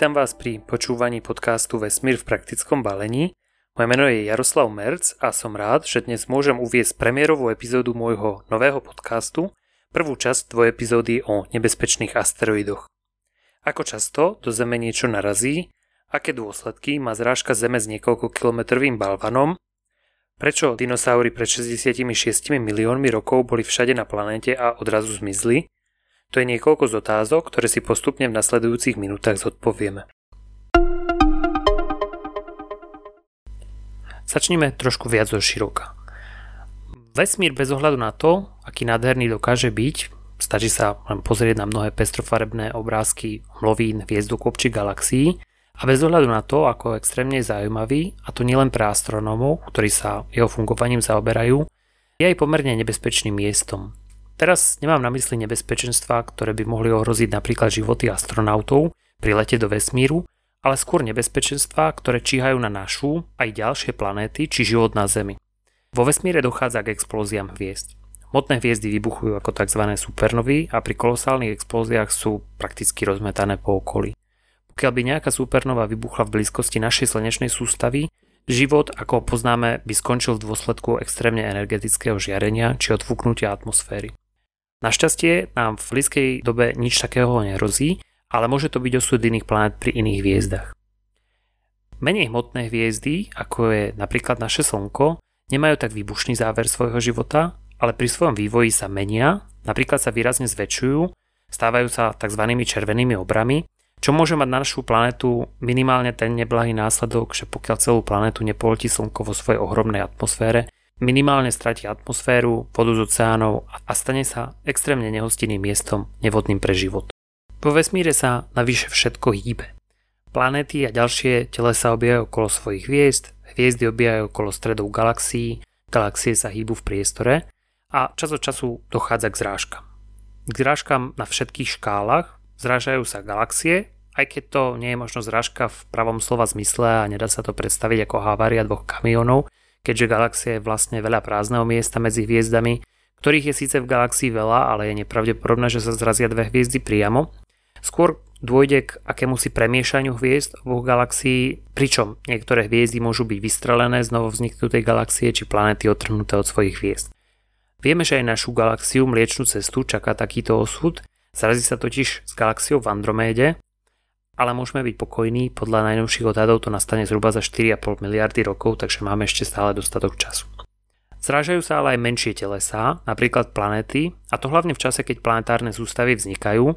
Vítam vás pri počúvaní podcastu Vesmír v praktickom balení. Moje meno je Jaroslav Merc a som rád, že dnes môžem uviesť premiérovú epizódu môjho nového podcastu, prvú časť dvojepizódy o nebezpečných asteroidoch. Ako často do Zeme niečo narazí, aké dôsledky má zrážka Zeme s niekoľkokilometrovým balvanom, prečo dinosauri pred 66 miliónmi rokov boli všade na planéte a odrazu zmizli. To je niekoľko z otázok, ktoré si postupne v nasledujúcich minútach zodpovieme. Začneme trošku viac zoširoka. Vesmír bez ohľadu na to, aký nádherný dokáže byť, stačí sa len pozrieť na mnohé pestrofarebné obrázky mlovín, hviezdokôp či galaxií, a bez ohľadu na to, ako extrémne zaujímavý, a to nielen pre astronómov, ktorí sa jeho fungovaním zaoberajú, je aj pomerne nebezpečným miestom. Teraz nemám na mysli nebezpečenstvá, ktoré by mohli ohroziť napríklad životy astronautov pri lete do vesmíru, ale skôr nebezpečenstvá, ktoré číhajú na našu aj ďalšie planéty či život na Zemi. Vo vesmíre dochádza k explóziám hviezd. Hmotné hviezdy vybuchujú ako tzv. Supernovy a pri kolosálnych explóziách sú prakticky rozmetané po okolí. Pokiaľ by nejaká supernova vybuchla v blízkosti našej slnečnej sústavy, život, ako ho poznáme, by skončil v dôsledku extrémne energetického žiarenia či odfúknutia atmosféry. Našťastie nám v blízkej dobe nič takého nerozí, ale môže to byť osud iných planét pri iných hviezdach. Menej hmotné hviezdy, ako je napríklad naše Slnko, nemajú tak výbušný záver svojho života, ale pri svojom vývoji sa menia, napríklad sa výrazne zväčšujú, stávajú sa tzv. Červenými obrami, čo môže mať na našu planetu minimálne ten neblahý následok, že pokiaľ celú planetu nepoletí Slnko vo svojej ohromnej atmosfére, minimálne stratí atmosféru, vodu z oceánov a stane sa extrémne nehostinným miestom, nevhodným pre život. Po vesmíre sa navyše všetko hýbe. Planéty a ďalšie telesá obiehajú okolo svojich hviezd, hviezdy obiehajú okolo stredov galaxií, galaxie sa hýbu v priestore a čas od času dochádza k zrážkam. K zrážkam na všetkých škálach zrážajú sa galaxie, aj keď to nie je možno zrážka v pravom slova zmysle a nedá sa to predstaviť ako havária dvoch kamionov, keďže galaxia je vlastne veľa prázdneho miesta medzi hviezdami, ktorých je síce v galaxii veľa, ale je nepravdepodobné, že sa zrazia dve hviezdy priamo. Skôr dôjde k akémusi premiešaniu hviezd oboch galaxií, pričom niektoré hviezdy môžu byť vystrelené z novovzniknutej galaxie či planéty odtrhnuté od svojich hviezd. Vieme, že aj našu galaxiu Mliečnu cestu čaká takýto osud, zrazí sa totiž s galaxiou v Androméde, ale môžeme byť pokojní, podľa najnovších odhadov to nastane zhruba za 4,5 miliardy rokov, takže máme ešte stále dostatok času. Zrážajú sa ale aj menšie telesá, napríklad planéty, a to hlavne v čase, keď planetárne sústavy vznikajú.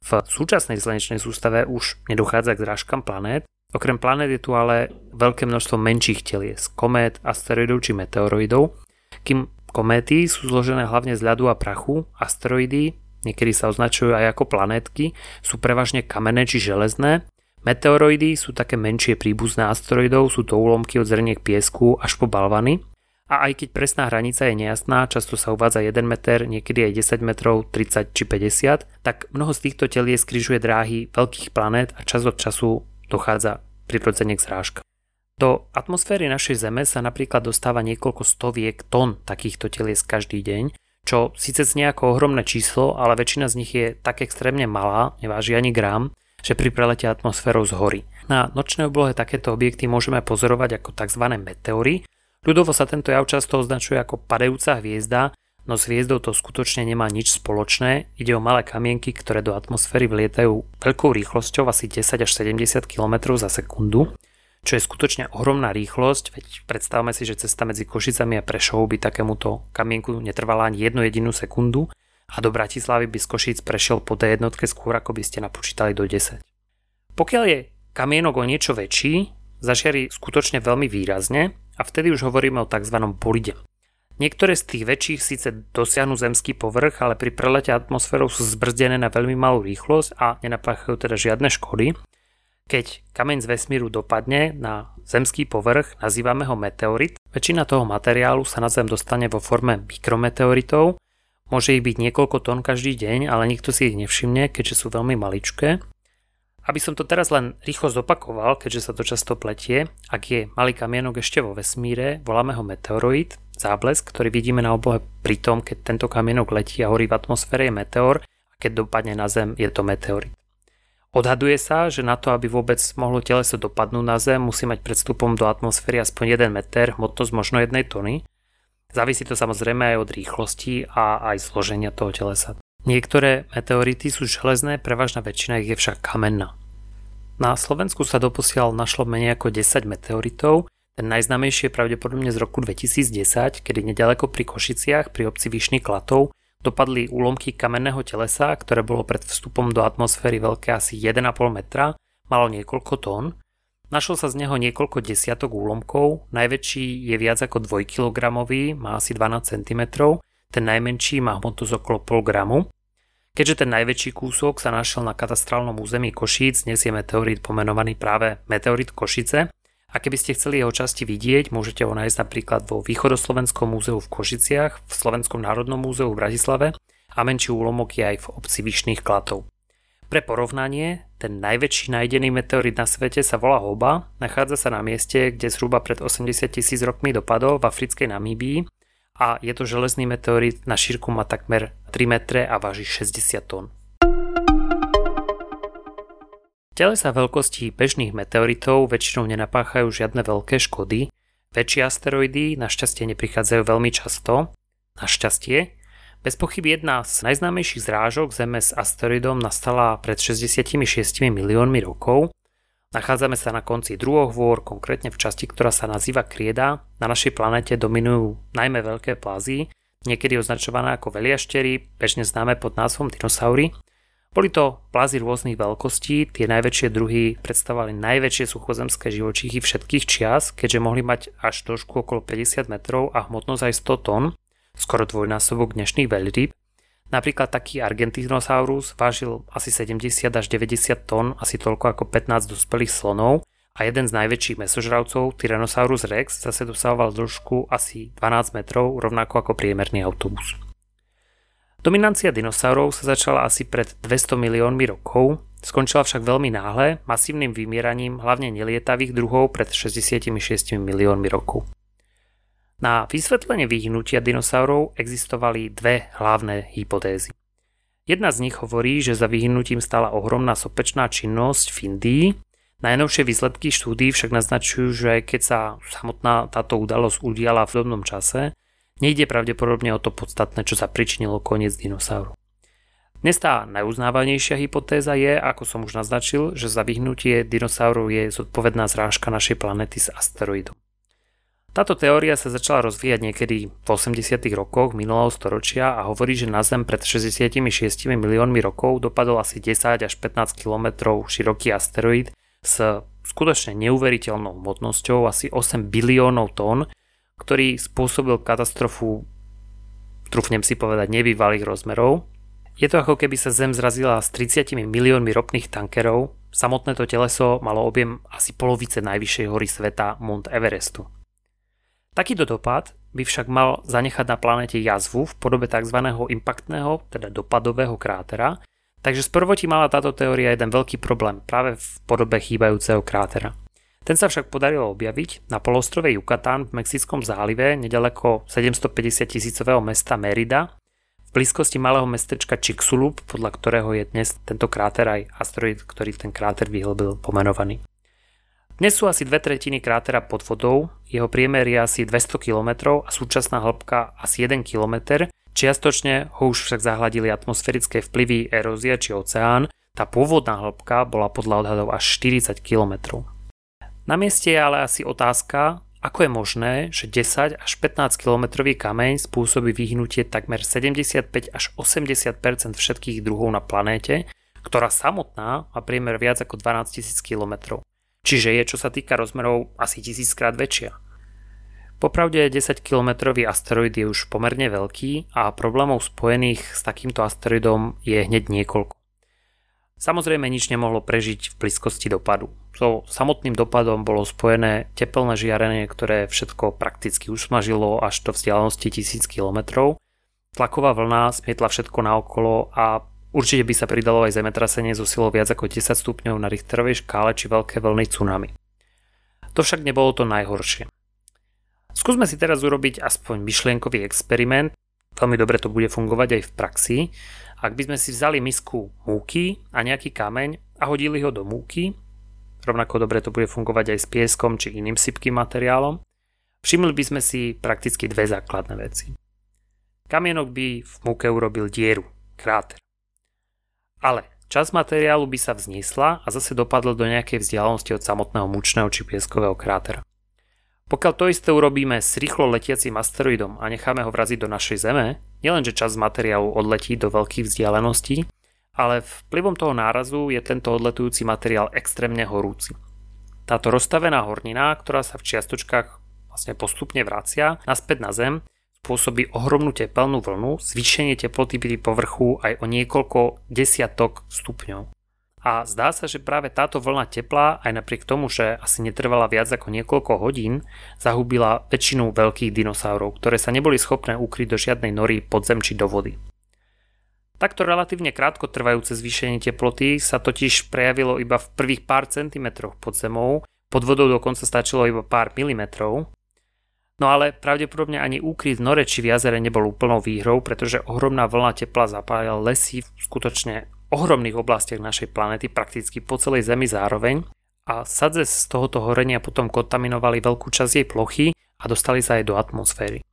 V súčasnej slnečnej sústave už nedochádza k zrážkam planét, okrem planét je tu ale veľké množstvo menších telies, komét, asteroidov či meteoroidov, kým kométy sú zložené hlavne z ľadu a prachu, asteroidy, niekedy sa označujú aj ako planétky, sú prevažne kamenné či železné. Meteoroidy sú také menšie príbuzné asteroidov, sú to úlomky od zrniek piesku až po balvany. A aj keď presná hranica je nejasná, často sa uvádza 1 meter, niekedy aj 10 metrov, 30 či 50, tak mnoho z týchto telies križuje dráhy veľkých planét a čas od času dochádza prirodzene k zrážkam. Do atmosféry našej Zeme sa napríklad dostáva niekoľko stoviek tón takýchto telies každý deň, čo síce znie ako ohromné číslo, ale väčšina z nich je tak extrémne malá, neváži ani gram, že pri prelete atmosférou zhorí. Na nočnej oblohe takéto objekty môžeme pozorovať ako tzv. Meteory. Ľudovo sa tento jav často označuje ako padajúca hviezda, no s hviezdou to skutočne nemá nič spoločné. Ide o malé kamienky, ktoré do atmosféry vlietajú veľkou rýchlosťou asi 10 až 70 km za sekundu, čo je skutočne ohromná rýchlosť, veď predstavme si, že cesta medzi Košicami a Prešovou by takémuto kamienku netrvala ani jednu jedinú sekundu a do Bratislavy by z Košíc prešiel po D1 skôr, ako by ste napočítali do 10. Pokiaľ je kamienok o niečo väčší, zažiari skutočne veľmi výrazne a vtedy už hovoríme o tzv. Bolide. Niektoré z tých väčších síce dosiahnu zemský povrch, ale pri prelete atmosférou sú zbrzdené na veľmi malú rýchlosť a nenapáchajú teda žiadne škody. Keď kameň z vesmíru dopadne na zemský povrch, nazývame ho meteorit. Väčšina toho materiálu sa na Zem dostane vo forme mikrometeoritov. Môže ich byť niekoľko tón každý deň, ale nikto si ich nevšimne, keďže sú veľmi maličké. Aby som to teraz len rýchlo zopakoval, keďže sa to často pletie, ak je malý kamienok ešte vo vesmíre, voláme ho meteoroid. Záblesk, ktorý vidíme na oblohe pri tom, keď tento kamienok letí a horí v atmosfére, je meteor, a keď dopadne na Zem, je to meteorit. Odhaduje sa, že na to, aby vôbec mohlo teleso dopadnúť na Zem, musí mať pred vstupom do atmosféry aspoň 1 meter, hmotnosť možno 1 tony. Závisí to samozrejme aj od rýchlosti a aj zloženia toho telesa. Niektoré meteority sú železné, prevažná väčšina ich je však kamenná. Na Slovensku sa doposiaľ našlo menej ako 10 meteoritov. Ten najznámejší je pravdepodobne z roku 2010, kedy nedaleko pri Košiciach pri obci Vyšný Klatov dopadli úlomky kamenného telesa, ktoré bolo pred vstupom do atmosféry veľké asi 1,5 metra, malo niekoľko tón. Našlo sa z neho niekoľko desiatok úlomkov, najväčší je viac ako 2-kilogramový, má asi 12 cm, ten najmenší má hmotnosť okolo 0,5 gramu. Keďže ten najväčší kúsok sa našiel na katastrálnom území Košíc, dnes je meteorit pomenovaný práve meteorit Košice, a keby ste chceli jeho časti vidieť, môžete ho nájsť napríklad vo Východoslovenskom múzeu v Košiciach, v Slovenskom národnom múzeu v Bratislave a menší úlomok je aj v obci Vyšných Klatov. Pre porovnanie, ten najväčší nájdený meteorit na svete sa volá Hoba, nachádza sa na mieste, kde zhruba pred 80 000 rokmi dopadol v africkej Namíbii a je to železný meteorit, na šírku má takmer 3 metre a váži 60 tón. Telesa veľkosti bežných meteoritov väčšinou nenapáchajú žiadne veľké škody, väčšie asteroidy našťastie neprichádzajú veľmi často. Našťastie, bez pochyby jedna z najznámejších zrážok Zeme s asteroidom nastala pred 66 miliónmi rokov. Nachádzame sa na konci druhohôr, konkrétne v časti, ktorá sa nazýva Krieda. Na našej planete dominujú najmä veľké plázy, niekedy označované ako veliaštery, bežne známe pod názvom dinosaury. Boli to plázy rôznych veľkostí, tie najväčšie druhy predstavovali najväčšie suchozemské živočíchy všetkých čias, keďže mohli mať až dĺžku okolo 50 metrov a hmotnosť aj 100 tón, skoro dvojnásobok dnešných veľrýb. Napríklad taký Argentinosaurus vážil asi 70 až 90 tón, asi toľko ako 15 dospelých slonov a jeden z najväčších mäsožravcov, Tyrannosaurus Rex, zase dosahoval dĺžku asi 12 metrov, rovnako ako priemerný autobus. Dominancia dinosaurov sa začala asi pred 200 miliónmi rokov, skončila však veľmi náhle masívnym vymieraním hlavne nelietavých druhov pred 66 miliónmi rokov. Na vysvetlenie vyhnutia dinosaurov existovali dve hlavné hypotézy. Jedna z nich hovorí, že za vyhnutím stála ohromná sopečná činnosť v Indii. Najnovšie výsledky štúdií však naznačujú, že keď sa samotná táto udalosť udiala v podobnom čase, nejde pravdepodobne o to podstatné, čo zapričinilo koniec dinosaurov. Dnes tá najuznávanejšia hypotéza je, ako som už naznačil, že za vyhnutie dinosaurov je zodpovedná zrážka našej planéty s asteroidom. Táto teória sa začala rozvíjať niekedy v 80. rokoch minulého storočia a hovorí, že na Zem pred 66 miliónmi rokov dopadol asi 10 až 15 km široký asteroid s skutočne neuveriteľnou hmotnosťou asi 8 biliónov tón, ktorý spôsobil katastrofu, trúfnem si povedať, nebývalých rozmerov. Je to ako keby sa Zem zrazila s 30 miliónmi ropných tankerov, samotné to teleso malo objem asi polovice najvyššej hory sveta Mount Everestu. Takýto dopad by však mal zanechať na planete jazvu v podobe tzv. Impaktného, teda dopadového krátera, takže sprvoti mala táto teória jeden veľký problém práve v podobe chýbajúceho krátera. Ten sa však podarilo objaviť na polostrove Yucatán v Mexickom zálive nedaleko 750-tisícového mesta Merida v blízkosti malého mestečka Chicxulub, podľa ktorého je dnes tento kráter aj asteroid, ktorý ten kráter vyhlbil, pomenovaný. Dnes sú asi 2/3 krátera pod vodou, jeho priemer je asi 200 km a súčasná hĺbka asi 1 km, čiastočne ho už však zahladili atmosférické vplyvy, erózia či oceán, tá pôvodná hĺbka bola podľa odhadov až 40 km. Na mieste je ale asi otázka, ako je možné, že 10 až 15 kilometrový kameň spôsobí vyhnutie takmer 75 až 80% všetkých druhov na planéte, ktorá samotná má priemer viac ako 12 000 kilometrov. Čiže je, čo sa týka rozmerov, asi 1000-krát väčšia. Popravde 10-kilometrový asteroid je už pomerne veľký a problémov spojených s takýmto asteroidom je hneď niekoľko. Samozrejme nič nemohlo prežiť v blízkosti dopadu. So samotným dopadom bolo spojené tepelné žiarenie, ktoré všetko prakticky usmažilo až do vzdialenosti 1000 km. Tlaková vlna smietla všetko naokolo a určite by sa pridalo aj zemetrasenie so silou viac ako 10 stupňov na Richterovej škále či veľké vlny tsunami. To však nebolo to najhoršie. Skúsme si teraz urobiť aspoň myšlienkový experiment. Veľmi dobre to bude fungovať aj v praxi. Ak by sme si vzali misku múky a nejaký kameň a hodili ho do múky. Rovnako dobre to bude fungovať aj s pieskom či iným sypkým materiálom. Všimli by sme si prakticky dve základné veci. Kamienok by v múke urobil dieru, kráter. Ale časť materiálu by sa vzniesla a zase dopadlo do nejakej vzdialenosti od samotného múčneho či pieskového krátera. Pokiaľ to isté urobíme s rýchlo letiacim asteroidom a necháme ho vraziť do našej Zeme, nielenže časť materiálu odletí do veľkých vzdialeností, ale vplyvom toho nárazu je tento odletujúci materiál extrémne horúci. Táto roztavená hornina, ktorá sa v čiastočkách vlastne postupne vracia naspäť na Zem, spôsobí ohromnú tepelnú vlnu, zvýšenie teploty pri povrchu aj o niekoľko desiatok stupňov. A zdá sa, že práve táto vlna tepla, aj napriek tomu, že asi netrvala viac ako niekoľko hodín, zahubila väčšinu veľkých dinosaurov, ktoré sa neboli schopné ukryť do žiadnej nory pod zem či do vody. Takto relatívne krátko trvajúce zvýšenie teploty sa totiž prejavilo iba v prvých pár centimetroch pod zemou, pod vodou dokonca stačilo iba pár milimetrov. No ale pravdepodobne ani úkryt v nore či v jazere nebol úplnou výhrou, pretože ohromná vlna tepla zapájala lesy v skutočne ohromných oblastiach našej planéty prakticky po celej Zemi zároveň a sadze z tohoto horenia potom kontaminovali veľkú časť jej plochy a dostali sa aj do atmosféry.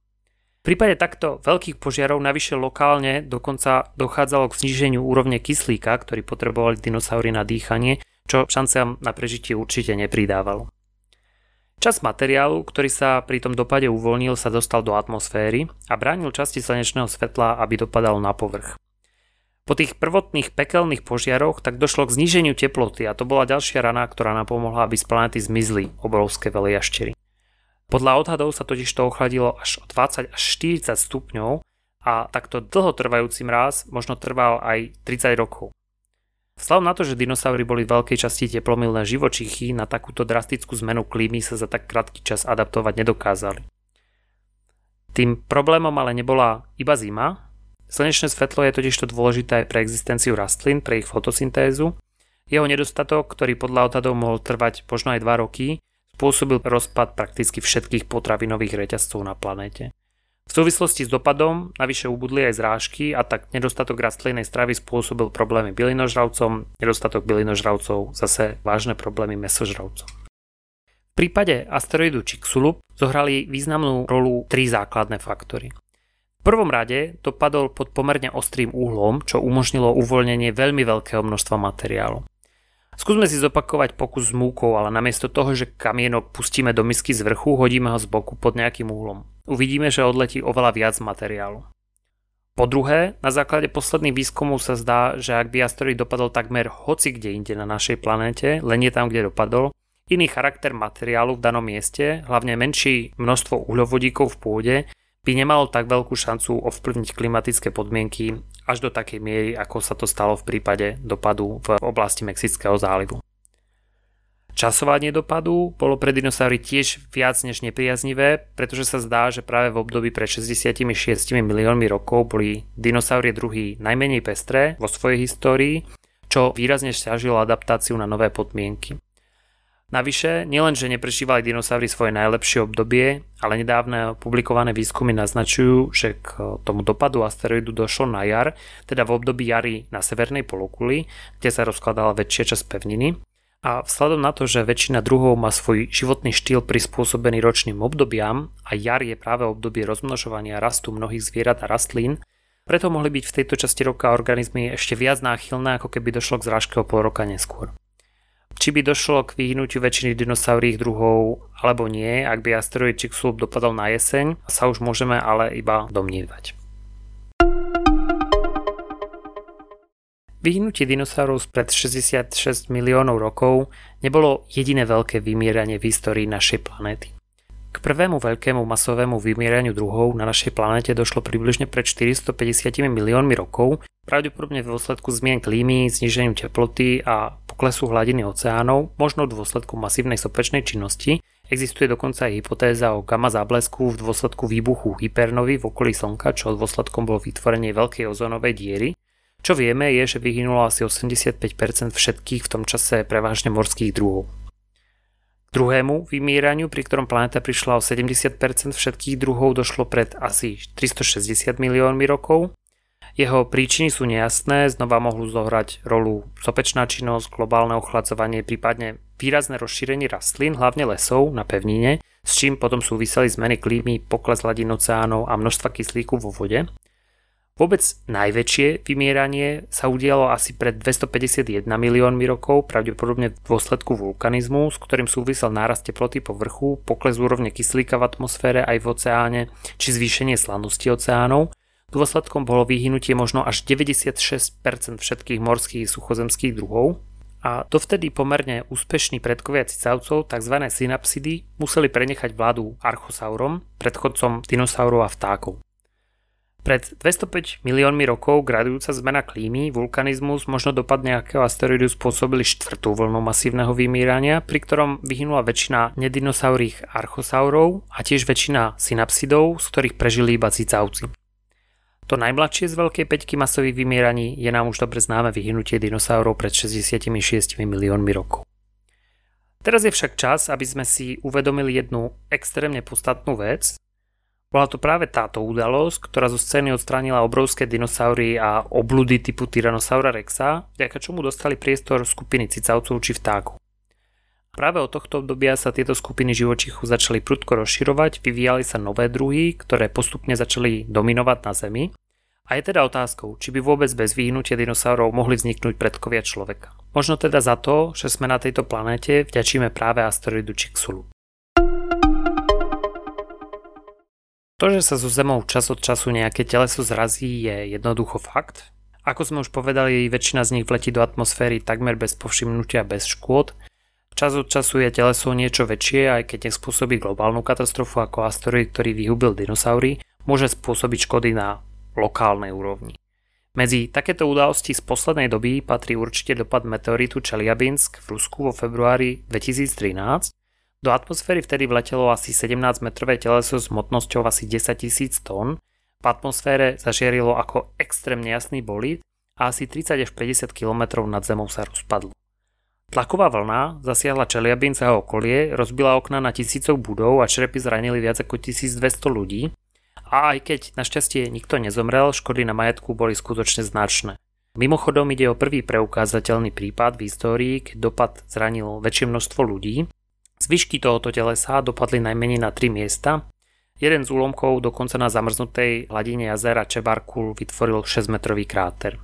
V prípade takto veľkých požiarov navyše lokálne dokonca dochádzalo k zníženiu úrovne kyslíka, ktorý potrebovali dinosaury na dýchanie, čo šanciam na prežitie určite nepridávalo. Čas materiálu, ktorý sa pri tom dopade uvoľnil, sa dostal do atmosféry a bránil časti slnečného svetla, aby dopadal na povrch. Po tých prvotných pekelných požiaroch tak došlo k zníženiu teploty a to bola ďalšia rana, ktorá nám pomohla, aby z planéty zmizli obrovské veľjaštery. Podľa odhadov sa totiž to ochladilo až o 20 až 40 stupňov a takto dlhotrvajúci mráz možno trval aj 30 rokov. Vzhľadom na to, že dinosaury boli v veľkej časti teplomilné živočíchy, na takúto drastickú zmenu klímy sa za tak krátky čas adaptovať nedokázali. Tým problémom ale nebola iba zima. Slnečné svetlo je totižto dôležité aj pre existenciu rastlín, pre ich fotosyntézu. Jeho nedostatok, ktorý podľa odhadov mohol trvať možno aj 2 roky, spôsobil rozpad prakticky všetkých potravinových reťazcov na planéte. V súvislosti s dopadom navyše ubudli aj zrážky a tak nedostatok rastlinnej stravy spôsobil problémy bylinožravcom, nedostatok bylinožravcov zase vážne problémy mäsožravcom. V prípade asteroidu Chicxulub zohrali významnú rolu tri základné faktory. V prvom rade dopadol pod pomerne ostrým uhlom, čo umožnilo uvoľnenie veľmi veľkého množstva materiálu. Skúsme si zopakovať pokus s múkou, ale namiesto toho, že kamienok pustíme do misky z vrchu, hodíme ho z boku pod nejakým uhlom. Uvidíme, že odletí oveľa viac materiálu. Po druhé, na základe posledných výskumov sa zdá, že ak by asteroid dopadol takmer hoci kde inde na našej planéte, len nie tam, kde dopadol, iný charakter materiálu v danom mieste, hlavne menšie množstvo uhľovodíkov v pôde, by nemalo tak veľkú šancu ovplyvniť klimatické podmienky až do takej miery, ako sa to stalo v prípade dopadu v oblasti Mexického zálivu. Časovanie dopadu bolo pre dinosaury tiež viac než nepriaznivé, pretože sa zdá, že práve v období pred 66 miliónmi rokov boli dinosaurie druhy najmenej pestré vo svojej histórii, čo výrazne stiažilo adaptáciu na nové podmienky. Navyše, nielenže neprežívali dinosaury svoje najlepšie obdobie, ale nedávne publikované výskumy naznačujú, že k tomu dopadu asteroidu došlo na jar, teda v období jary na severnej polokuli, kde sa rozkladala väčšia časť pevniny. A vzhľadom na to, že väčšina druhov má svoj životný štýl prispôsobený ročným obdobiam a jar je práve obdobie rozmnožovania rastu mnohých zvierat a rastlín, preto mohli byť v tejto časti roka organizmy ešte viac náchylné, ako keby došlo k zrážke o pol roka neskôr. Či by došlo k vyhnutiu väčšiny dinosaurých druhov alebo nie, ak by asteroid Chicxulub dopadol na jeseň, sa už môžeme ale iba domnievať. Vyhnutie dinosaurov spred 66 miliónov rokov nebolo jediné veľké vymieranie v histórii našej planéty. K prvému veľkému masovému vymieraniu druhov na našej planéte došlo približne pred 450 miliónmi rokov, pravdepodobne v dôsledku zmien klímy, zníženiu teploty a poklesu hladiny oceánov, možno v dôsledku masívnej sopečnej činnosti. Existuje dokonca aj hypotéza o gamma záblesku v dôsledku výbuchu hypernovy v okolí Slnka, čo dôsledkom bolo vytvorenie veľkej ozónovej diery. Čo vieme je, že vyhynulo asi 85% všetkých v tom čase prevažne morských druhov. K druhému vymieraniu, pri ktorom planéta prišla o 70% všetkých druhov, došlo pred asi 360 miliónmi rokov. Jeho príčiny sú nejasné, znova mohli zohrať rolu sopečná činnosť, globálne ochladzovanie, prípadne výrazné rozšírenie rastlín, hlavne lesov na pevnine, s čím potom súviseli zmeny klímy, pokles hladín oceánov a množstva kyslíku vo vode. Vôbec najväčšie vymieranie sa udialo asi pred 251 miliónmi rokov, pravdepodobne v dôsledku vulkanizmu, s ktorým súvisel nárast teploty povrchu, pokles úrovne kyslíka v atmosfére aj v oceáne, či zvýšenie slanosti oceánov. Dôsledkom bolo vyhynutie možno až 96% všetkých morských suchozemských druhov. A dovtedy pomerne úspešní predkovia cicavcov, tzv. Synapsidy, museli prenechať vládu archosaurom, predchodcom dinosaurov a vtákov. Pred 205 miliónmi rokov gradujúca zmena klímy, vulkanizmus, možno dopad nejakého asteroidu spôsobili štvrtú vlnu masívneho vymierania, pri ktorom vyhynula väčšina nedinosaurých archosaurov a tiež väčšina synapsidov, z ktorých prežili iba cicavci. To najmladšie z veľkej päťky masových vymieraní je nám už dobre známe vyhynutie dinosaurov pred 66 miliónmi rokov. Teraz je však čas, aby sme si uvedomili jednu extrémne podstatnú vec. Bola to práve táto udalosť, ktorá zo scény odstránila obrovské dinosaury a obľudy typu Tyrannosaura Rexa, vďaka čomu dostali priestor skupiny cicavcov či vtákov. Práve od tohto obdobia sa tieto skupiny živočíchu začali prudko rozširovať, vyvíjali sa nové druhy, ktoré postupne začali dominovať na Zemi. A je teda otázkou, či by vôbec bez vyhnutia dinosaurov mohli vzniknúť predkovia človeka. Možno teda za to, že sme na tejto planéte, vďačíme práve asteroidu Chicxulub. To, že sa zo Zemou čas od času nejaké teleso zrazí, je jednoducho fakt. Ako sme už povedali, väčšina z nich vletí do atmosféry takmer bez povšimnutia, bez škôd. Čas od času je teleso niečo väčšie, aj keď nespôsobí globálnu katastrofu ako asteroid, ktorý vyhubil dinosaury, môže spôsobiť škody na lokálnej úrovni. Medzi takéto udalosti z poslednej doby patrí určite dopad meteoritu Čeľabinsk v Rusku vo februári 2013. Do atmosféry vtedy vletelo asi 17-metrové teleso s hmotnosťou asi 10 000 tón, v atmosfére zažiarilo ako extrémne jasný bolid a asi 30 až 50 km nad zemou sa rozpadlo. Tlaková vlna zasiahla Čeľabinsk a okolie, rozbila okna na tisícov budov a črepy zranili viac ako 1200 ľudí a aj keď našťastie nikto nezomrel, škody na majetku boli skutočne značné. Mimochodom ide o prvý preukázateľný prípad v histórii, keď dopad zranil väčšie množstvo ľudí. Zvyšky tohoto telesa dopadli najmenej na 3 miesta. Jeden z úlomkov dokonca na zamrznutej hladine jazera Čebarkuľ vytvoril 6-metrový kráter.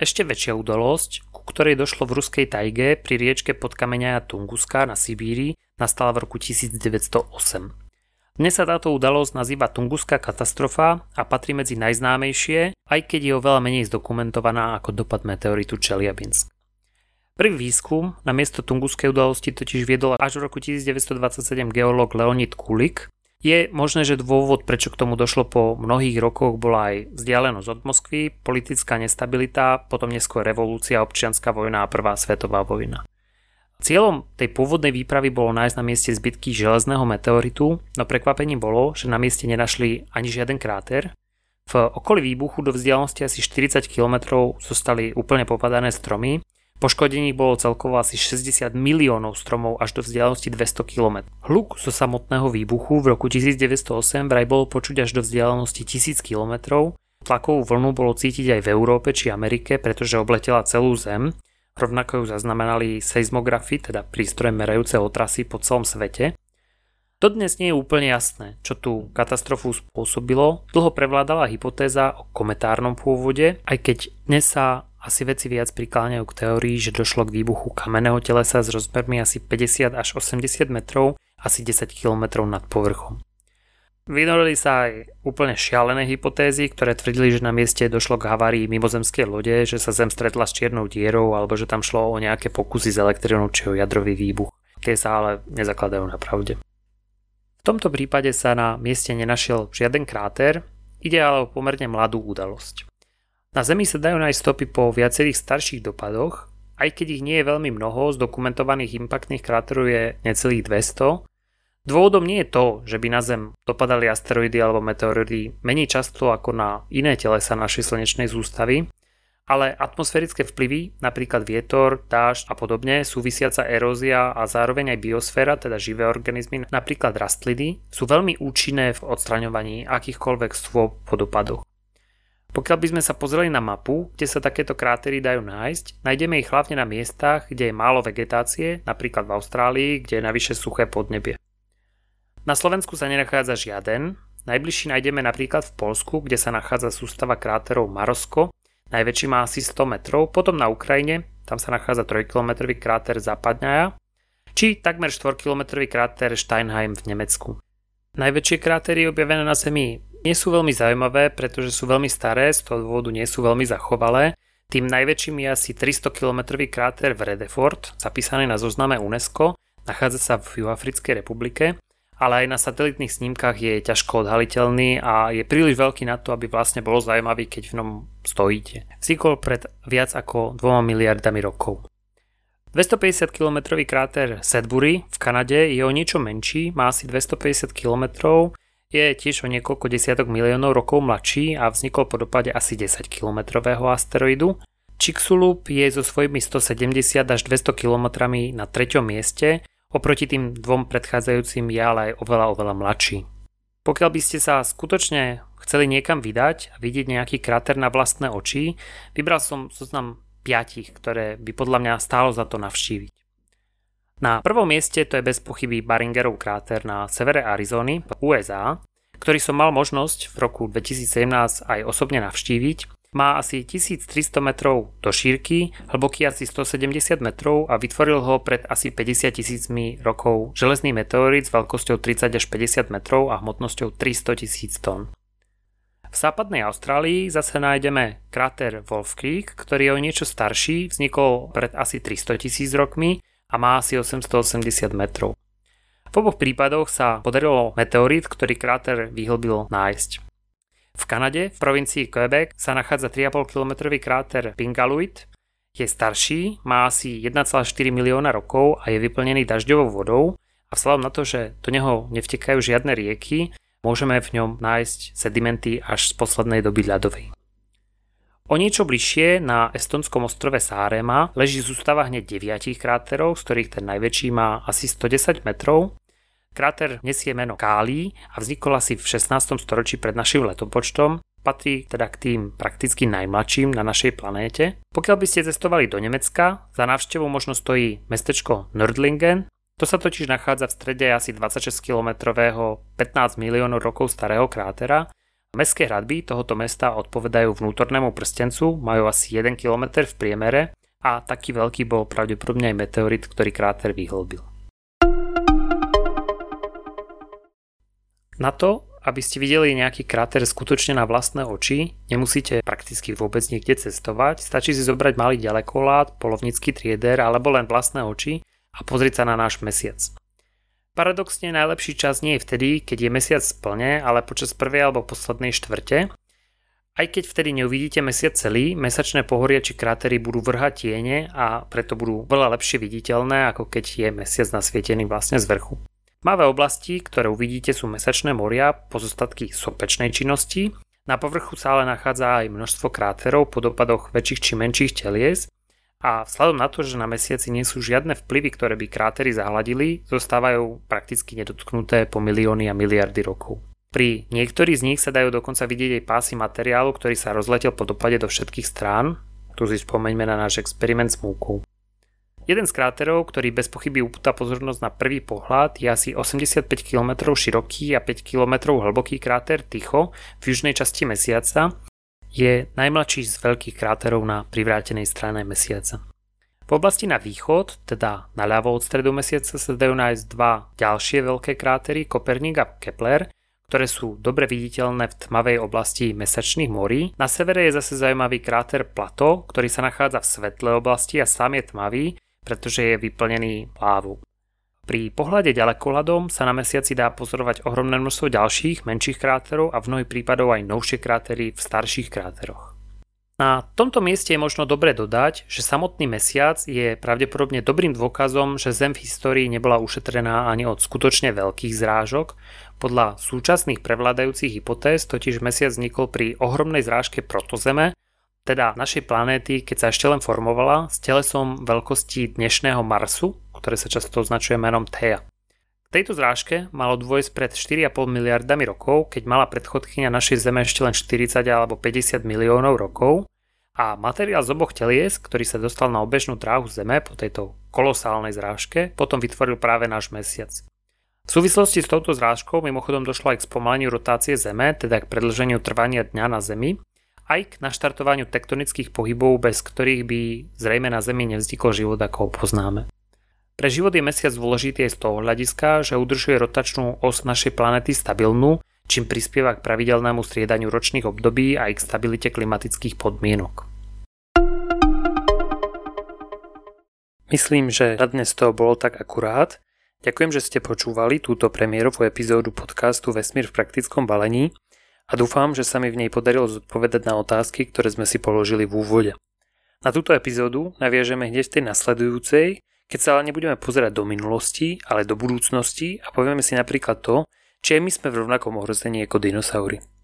Ešte väčšia udalosť, ku ktorej došlo v ruskej tajge pri riečke Podkamenaja Tunguska na Sibíri, nastala v roku 1908. Dnes sa táto udalosť nazýva Tunguská katastrofa a patrí medzi najznámejšie, aj keď je oveľa menej zdokumentovaná ako dopad meteoritu Čeľabinsk. Prvý výskum na miesto tunguskej udalosti totiž viedol až v roku 1927 geológ Leonid Kulik. Je možné, že dôvod, prečo k tomu došlo po mnohých rokoch, bola aj vzdialenosť od Moskvy, politická nestabilita, potom neskôr revolúcia, občianska vojna a prvá svetová vojna. Cieľom tej pôvodnej výpravy bolo nájsť na mieste zbytky železného meteoritu, no prekvapením bolo, že na mieste nenašli ani žiaden kráter. V okolí výbuchu do vzdialenosti asi 40 km zostali úplne popadané stromy. Poškodených bolo celkovo asi 60 miliónov stromov až do vzdialenosti 200 km. Hluk zo samotného výbuchu v roku 1908 vraj bolo počuť až do vzdialenosti 1000 km. Tlakovú vlnu bolo cítiť aj v Európe či Amerike, pretože obletela celú Zem. Rovnako ju zaznamenali seizmografy, teda prístroje merajúce otrasy po celom svete. Dodnes nie je úplne jasné, čo tú katastrofu spôsobilo. Dlho prevládala hypotéza o kometárnom pôvode, aj keď dnes sa asi vedci viac prikláňajú k teórii, že došlo k výbuchu kamenného telesa s rozmermi asi 50 až 80 metrov, asi 10 km nad povrchom. Vynorili sa aj úplne šialené hypotézy, ktoré tvrdili, že na mieste došlo k havárii mimozemskej lode, že sa Zem stretla s čiernou dierou alebo že tam šlo o nejaké pokusy s elektrínou či o jadrový výbuch. Tie sa ale nezakladajú na pravde. V tomto prípade sa na mieste nenašiel žiaden kráter, ide ale o pomerne mladú udalosť. Na Zemi sa dajú nájsť stopy po viacerých starších dopadoch, aj keď ich nie je veľmi mnoho, zdokumentovaných impaktných kráterov je necelých 200. Dôvodom nie je to, že by na Zem dopadali asteroidy alebo meteority menej často ako na iné telesa našej slnečnej sústavy, ale atmosférické vplyvy, napríklad vietor, dážď a podobne, súvisiaca erózia a zároveň aj biosféra, teda živé organizmy, napríklad rastliny, sú veľmi účinné v odstraňovaní akýchkoľvek stôp po dopadoch. Pokiaľ by sme sa pozreli na mapu, kde sa takéto krátery dajú nájsť, nájdeme ich hlavne na miestach, kde je málo vegetácie, napríklad v Austrálii, kde je navyše suché podnebie. Na Slovensku sa nenachádza žiaden, najbližší nájdeme napríklad v Poľsku, kde sa nachádza sústava kráterov Marosko, najväčší má asi 100 metrov, potom na Ukrajine, tam sa nachádza 3-kilometrový kráter Zapadňaja, či takmer 4-kilometrový kráter Steinheim v Nemecku. Najväčšie krátery objavené na Zemi nie sú veľmi zaujímavé, pretože sú veľmi staré, z toho dôvodu nie sú veľmi zachovalé. Tým najväčším je asi 300-kilometrový kráter Vredefort, zapísaný na zozname UNESCO, nachádza sa v Juhoafrickej republike, ale aj na satelitných snímkach je ťažko odhaliteľný a je príliš veľký na to, aby vlastne bolo zaujímavý, keď v ňom stojíte. Vznikol pred viac ako 2 miliardami rokov. 250-kilometrový kráter Sudbury v Kanade je o niečo menší, má asi 250 km, je tiež o niekoľko desiatok miliónov rokov mladší a vznikol po dopade asi 10-kilometrového asteroidu. Chicxulub je so svojimi 170 až 200 km na 3. mieste, oproti tým dvom predchádzajúcim je ale aj oveľa mladší. Pokiaľ by ste sa skutočne chceli niekam vydať a vidieť nejaký kráter na vlastné oči, vybral som zoznam 5, ktoré by podľa mňa stálo za to navštíviť. Na prvom mieste to je bez pochyby Baringerov kráter na severe Arizony, USA, ktorý som mal možnosť v roku 2017 aj osobne navštíviť. Má asi 1300 metrov do šírky, hlboký asi 170 metrov a vytvoril ho pred asi 50 000 rokov železný meteorit s veľkosťou 30 až 50 metrov a hmotnosťou 300 000 tón. V západnej Austrálii zase nájdeme kráter Wolf Creek, ktorý je o niečo starší, vznikol pred asi 300 000 rokmi a má asi 880 metrov. V oboch prípadoch sa podarilo meteorit, ktorý kráter vyhlbil, nájsť. V Kanade, v provincii Quebec, sa nachádza 3,5-kilometrový kráter Pingaluit. Je starší, má asi 1,4 milióna rokov a je vyplnený dažďovou vodou a vzhľadom na to, že do neho nevtekajú žiadne rieky, môžeme v ňom nájsť sedimenty až z poslednej doby ľadovej. O niečo bližšie na estonskom ostrove Sárema leží sústava hneď 9 kráterov, z ktorých ten najväčší má asi 110 metrov. Kráter nesie meno Kali a vznikol asi v 16. storočí pred našim letopočtom, patrí teda k tým prakticky najmladším na našej planéte. Pokiaľ by ste cestovali do Nemecka, za návštevu možno stojí mestečko Nördlingen, to sa totiž nachádza v strede asi 26-kilometrového 15 miliónov rokov starého krátera. Mestské hradby tohoto mesta odpovedajú vnútornému prstencu, majú asi 1 km v priemere a taký veľký bol pravdepodobne aj meteorit, ktorý kráter vyhlbil. Na to, aby ste videli nejaký kráter skutočne na vlastné oči, nemusíte prakticky vôbec niekde cestovať, stačí si zobrať malý ďalekoľad, polovnícky trieder alebo len vlastné oči a pozrieť sa na náš mesiac. Paradoxne najlepší čas nie je vtedy, keď je mesiac plne, ale počas prvej alebo poslednej štvrte. Aj keď vtedy neuvidíte mesiac celý, mesačné pohoria či krátery budú vrhať tiene a preto budú veľa lepšie viditeľné, ako keď je mesiac nasvietený vlastne z vrchu. Mavé oblasti, ktoré uvidíte, sú mesačné moria, pozostatky sopečnej činnosti. Na povrchu sa ale nachádza aj množstvo kráterov po dopadoch väčších či menších telies a vzhľadom na to, že na mesiaci nie sú žiadne vplyvy, ktoré by krátery zahladili, zostávajú prakticky nedotknuté po milióny a miliardy rokov. Pri niektorých z nich sa dajú dokonca vidieť aj pásy materiálu, ktorý sa rozletel po dopade do všetkých strán. Tu si spomeňme na náš experiment s múkou. Jeden z kráterov, ktorý bez pochyby upúta pozornosť na prvý pohľad, je asi 85 km široký a 5 km hlboký kráter Tycho v južnej časti mesiaca. Je najmladší z veľkých kráterov na privrátenej strane mesiaca. V oblasti na východ, teda naľavo od stredu mesiaca, sa dajú nájsť dva ďalšie veľké krátery, Koperník a Kepler, ktoré sú dobre viditeľné v tmavej oblasti mesačných morí. Na severe je zase zaujímavý kráter Plato, ktorý sa nachádza v svetlej oblasti a sám je tmavý, pretože je vyplnený lávou. Pri pohľade ďalekoľadom sa na mesiaci dá pozorovať ohromné množstvo ďalších, menších kráterov a v mnohých prípadoch aj novšie krátery v starších kráteroch. Na tomto mieste je možno dobre dodať, že samotný mesiac je pravdepodobne dobrým dôkazom, že Zem v histórii nebola ušetrená ani od skutočne veľkých zrážok. Podľa súčasných prevládajúcich hypotéz totiž mesiac vznikol pri ohromnej zrážke protozeme, teda našej planéty, keď sa ešte len formovala, s telesom veľkosti dnešného Marsu, ktoré sa často označuje menom Theia. K tejto zrážke malo dôjsť pred 4,5 miliardami rokov, keď mala predchodkyňa našej Zeme ešte len 40 alebo 50 miliónov rokov a materiál z oboch telies, ktorý sa dostal na obežnú dráhu Zeme po tejto kolosálnej zrážke, potom vytvoril práve náš Mesiac. V súvislosti s touto zrážkou mimochodom došlo aj k spomaleniu rotácie Zeme, teda k predĺženiu trvania dňa na Zemi, aj k naštartovaniu tektonických pohybov, bez ktorých by zrejme na Zemi nevznikol život, ako ho poznáme. Pre život je Mesiac dôležitý aj z toho hľadiska, že udržuje rotačnú os našej planéty stabilnú, čím prispieva k pravidelnému striedaniu ročných období aj k stabilite klimatických podmienok. Myslím, že na dnes to bolo tak akurát. Ďakujem, že ste počúvali túto premiérovú epizódu podcastu Vesmír v praktickom balení a dúfam, že sa mi v nej podarilo zodpovedať na otázky, ktoré sme si položili v úvode. Na túto epizódu naviažeme hneď v tej nasledujúcej, keď sa ale nebudeme pozerať do minulosti, ale do budúcnosti a povieme si napríklad to, či aj my sme v rovnakom ohrození ako dinosaury.